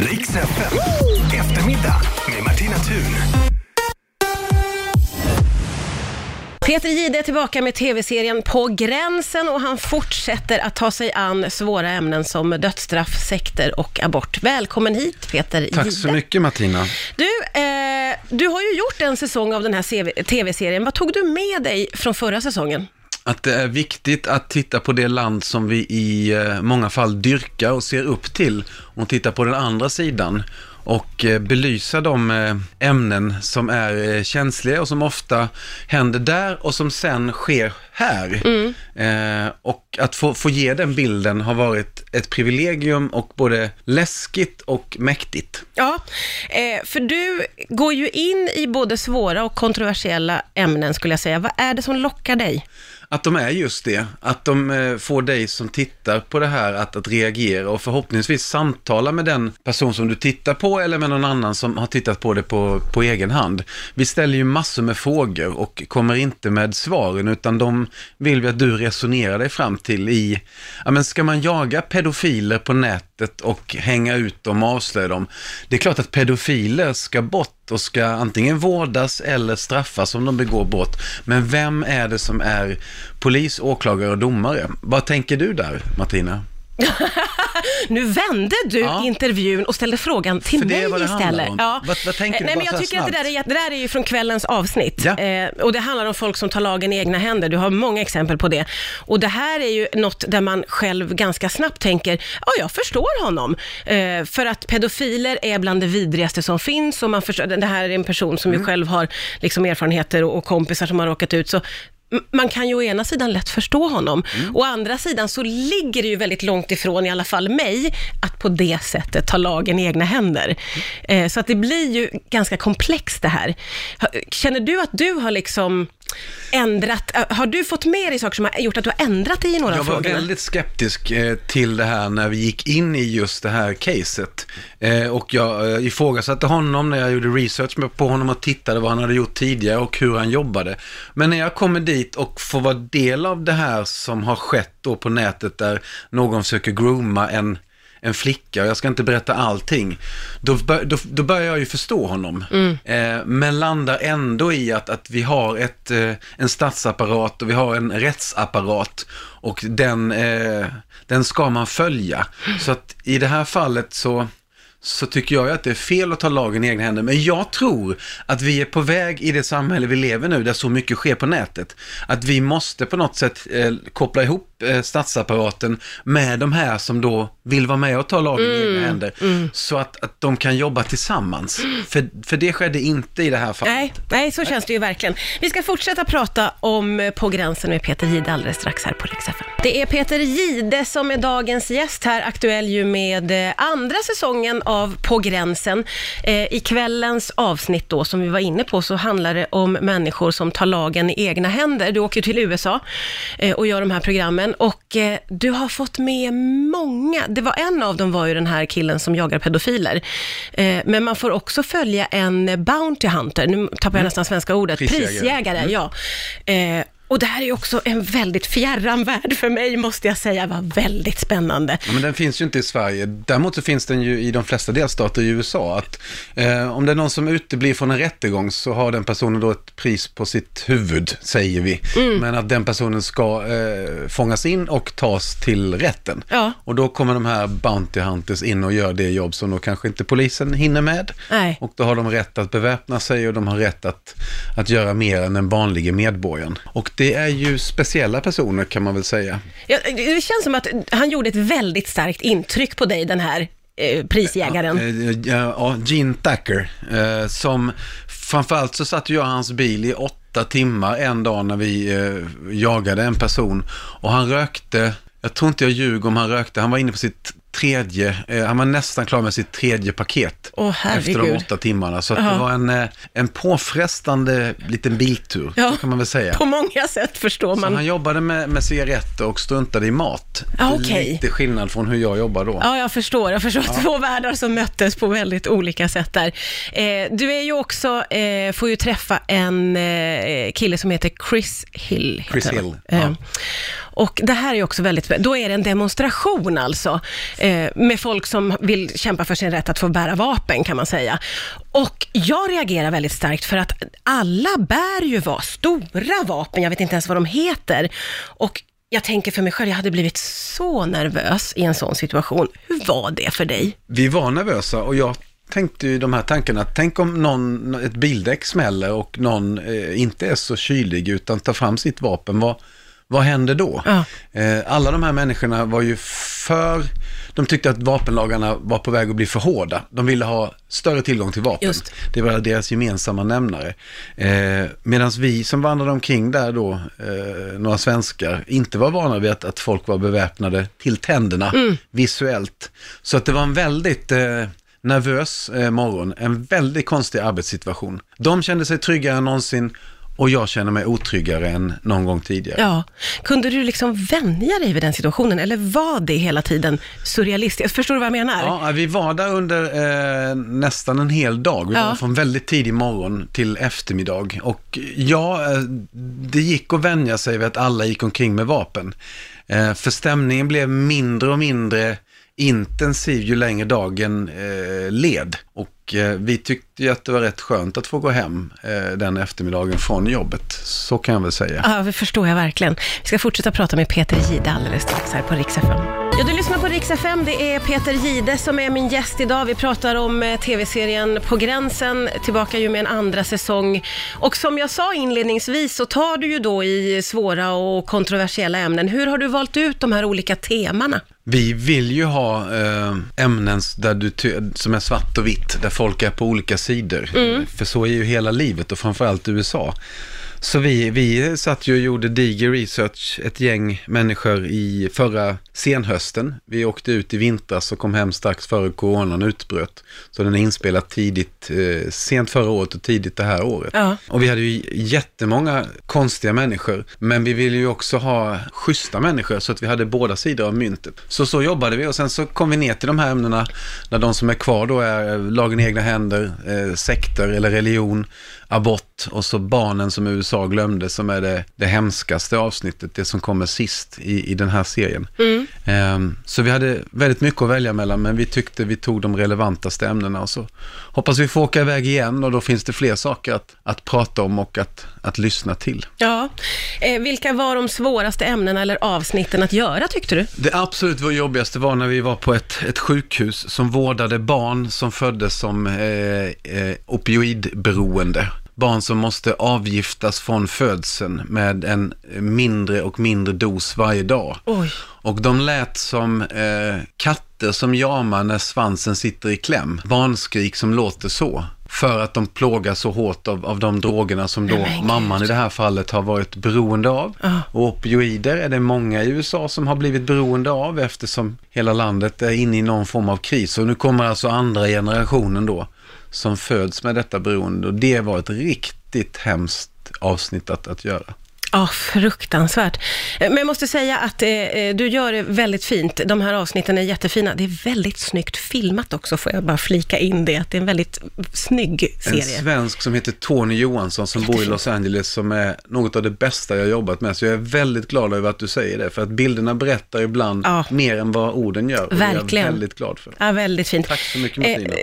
Riks-FM eftermiddag med Martina Thun. Peter Gide är tillbaka med tv-serien På gränsen och han fortsätter att ta sig an svåra ämnen som dödsstraff, sekter och abort. Välkommen hit Peter Gide. Tack så mycket Martina. Du har ju gjort en säsong av den här tv-serien. Vad tog du med dig från förra säsongen? Att det är viktigt att titta på det land som vi i många fall dyrkar och ser upp till och titta på den andra sidan. Och belysa de ämnen som är känsliga och som ofta händer där och som sen sker här. Och att få ge den bilden har varit ett privilegium och både läskigt och mäktigt. Ja, för du går ju in i både svåra och kontroversiella ämnen skulle jag säga. Vad är det som lockar dig? Att de är just det, att de får dig som tittar på det här att reagera och förhoppningsvis samtala med den person som du tittar på eller med någon annan som har tittat på det på egen hand. Vi ställer ju massor med frågor och kommer inte med svaren utan de vill vi att du resonerar dig fram till i, ja men ska man jaga pedofiler på nätet och hänga ut dem och avslöja dem? Det är klart att pedofiler ska bort och ska antingen vårdas eller straffas om de begår brott. Men vem är det som är polis, åklagare och domare? Vad tänker du där, Martina? Nu vände du intervjun och ställde frågan till mig istället. Ja. Vad tänker du? Nej, men jag tycker att det där är ju från kvällens avsnitt. Ja. Och det handlar om folk som tar lagen i egna händer. Du har många exempel på det. Och det här är ju något där man själv ganska snabbt tänker, ja jag förstår honom. För att pedofiler är bland det vidrigaste som finns. Och man förstår, det här är en person som ju själv har liksom erfarenheter och kompisar som har råkat ut så. Man kan ju å ena sidan lätt förstå honom. Å andra sidan så ligger det ju väldigt långt ifrån i alla fall mig att på det sättet ta lagen i egna händer. Så att det blir ju ganska komplext det här. Känner du att du har liksom ändrat, har du fått med dig saker som har gjort att du har ändrat dig i några frågor? Jag var väldigt skeptisk till det här när vi gick in i just det här caset och jag ifrågasatte honom när jag gjorde research på honom och tittade vad han hade gjort tidigare och hur han jobbade. Men när jag kommer dit och får vara del av det här som har skett då på nätet där någon försöker grooma en flicka, och jag ska inte berätta allting, då börjar jag ju förstå honom. Men landar ändå i att vi har en statsapparat och vi har en rättsapparat och den ska man följa. Så att i det här fallet så tycker jag att det är fel att ta lagen i egna händer. Men jag tror att vi är på väg i det samhälle vi lever nu där så mycket sker på nätet. Att vi måste på något sätt koppla ihop statsapparaten med de här som då vill vara med och ta lagen i egna händer. Så att de kan jobba tillsammans. För det skedde inte i det här fallet. Nej, så känns det ju verkligen. Vi ska fortsätta prata om På gränsen med Peter Gide alldeles strax här på Riks-FM. Det är Peter Gide som är dagens gäst här. Aktuell ju med andra säsongen av På gränsen. I kvällens avsnitt då som vi var inne på så handlar det om människor som tar lagen i egna händer. Du åker till USA och gör de här programmen och du har fått med många. Det var en av dem var ju den här killen som jagar pedofiler. Men man får också följa en bounty hunter. Nu tappar jag nästan svenska ordet. Prisjägare ja. Och det här är ju också en väldigt fjärran värld för mig måste jag säga, var väldigt spännande. Ja, men den finns ju inte i Sverige. Däremot så finns den ju i de flesta delstater i USA. Att, om det är någon som uteblir från en rättegång så har den personen då ett pris på sitt huvud, säger vi. Men att den personen ska fångas in och tas till rätten. Ja. Och då kommer de här bounty hunters in och gör det jobb som då kanske inte polisen hinner med. Nej. Och då har de rätt att beväpna sig och de har rätt att göra mer än den vanliga medborgaren. Och det är ju speciella personer kan man väl säga. Ja, det känns som att han gjorde ett väldigt starkt intryck på dig, den här prisjägaren. Ja, Jean Thacker. Som framförallt så satt jag hans bil i 8 timmar en dag när vi jagade en person. Och han rökte, jag tror inte jag ljuger om han rökte, han var inne på sitt han var nästan klar med sitt 3:e paket efter de 8 timmarna. Så att det var en påfrestande liten biltur, så kan man väl säga. På många sätt förstår man. Så han jobbade med cigaretter och struntade i mat. Lite skillnad från hur jag jobbar då. Ja, jag förstår. Två världar som möttes på väldigt olika sätt där. Du är ju också, får ju träffa en kille som heter Chris Hill. Och det här är också väldigt... Då är det en demonstration alltså, med folk som vill kämpa för sin rätt att få bära vapen, kan man säga. Och jag reagerar väldigt starkt för att alla bär ju stora vapen. Jag vet inte ens vad de heter. Och jag tänker för mig själv, jag hade blivit så nervös i en sån situation. Hur var det för dig? Vi var nervösa och jag tänkte ju de här tankarna. Tänk om ett bildäck smäller och någon inte är så kylig utan tar fram sitt vapen. Vad händer då? Ja. Alla de här människorna var ju de tyckte att vapenlagarna var på väg att bli för hårda. De ville ha större tillgång till vapen. Just. Det var deras gemensamma nämnare. Medan vi som vandrade omkring där då, några svenskar, inte var vana vid att folk var beväpnade till tänderna visuellt. Så att det var en väldigt... nervös morgon, en väldigt konstig arbetssituation. De kände sig tryggare än någonsin och jag känner mig otryggare än någon gång tidigare. Ja. Kunde du liksom vänja dig vid den situationen eller var det hela tiden surrealistiskt? Förstår du vad jag menar? Ja, vi var där under nästan en hel dag. Vi var från väldigt tidig morgon till eftermiddag och det gick att vänja sig vid att alla gick omkring med vapen. För stämningen blev mindre och mindre intensiv ju längre dagen led och vi tyckte ju att det var rätt skönt att få gå hem den eftermiddagen från jobbet, så kan jag väl säga. Ja, det förstår jag verkligen. Vi ska fortsätta prata med Peter Gide alldeles strax här på Riks-FM. Ja, du lyssnar på Riks-FM, det är Peter Gide som är min gäst idag. Vi pratar om tv-serien På gränsen, tillbaka ju med en andra säsong. Och som jag sa inledningsvis så tar du ju då i svåra och kontroversiella ämnen. Hur har du valt ut de här olika temana? Vi vill ju ha ämnen där som är svart och vitt, där folk är på olika sidor. Mm. För så är ju hela livet och framförallt USA. Så vi satt ju och gjorde diger research, ett gäng människor i förra senhösten. Vi åkte ut i vintras och kom hem strax före coronan utbröt. Så den är inspelad tidigt, sent förra året och tidigt det här året. Ja. Och vi hade ju jättemånga konstiga människor. Men vi ville ju också ha schyssta människor så att vi hade båda sidor av myntet. Så jobbade vi och sen så kom vi ner till de här ämnena när de som är kvar då är lagen i egna händer, sekter eller religion, abort och så barnen som USA glömde, som är det hemskaste avsnittet, det som kommer sist i den här serien. Så vi hade väldigt mycket att välja mellan, men vi tyckte vi tog de relevantaste ämnena och så hoppas vi får åka iväg igen och då finns det fler saker att prata om och att lyssna till. Ja, vilka var de svåraste ämnena eller avsnitten att göra tyckte du? Det absolut jobbigaste var när vi var på ett sjukhus som vårdade barn som föddes som opioidberoende. Barn som måste avgiftas från födseln med en mindre och mindre dos varje dag. Oj. Och de lät som katter som jamar när svansen sitter i kläm. Barnskrik som låter så. För att de plågas så hårt av de drogerna som då mamman i det här fallet har varit beroende av. Och opioider är det många i USA som har blivit beroende av eftersom hela landet är inne i någon form av kris. Och nu kommer alltså andra generationen då som föds med detta beroende. Och det var ett riktigt hemskt avsnitt att göra. Ja, fruktansvärt. Men jag måste säga att du gör det väldigt fint. De här avsnitten är jättefina. Det är väldigt snyggt filmat också, får jag bara flika in det. Att det är en väldigt snygg serie. En svensk som heter Tony Johansson som bor i Los Angeles, som är något av det bästa jag jobbat med. Så jag är väldigt glad över att du säger det. För att bilderna berättar ibland mer än vad orden gör. Och verkligen. Det är jag väldigt glad för. Ja, väldigt fint. Tack så mycket, Martina.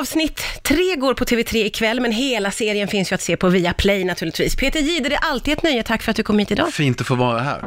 Avsnitt 3 går på TV3 ikväll, men hela serien finns ju att se på via Play naturligtvis. Peter Gide, det är alltid ett nöje. Tack för att du kom hit idag. Fint att få vara här.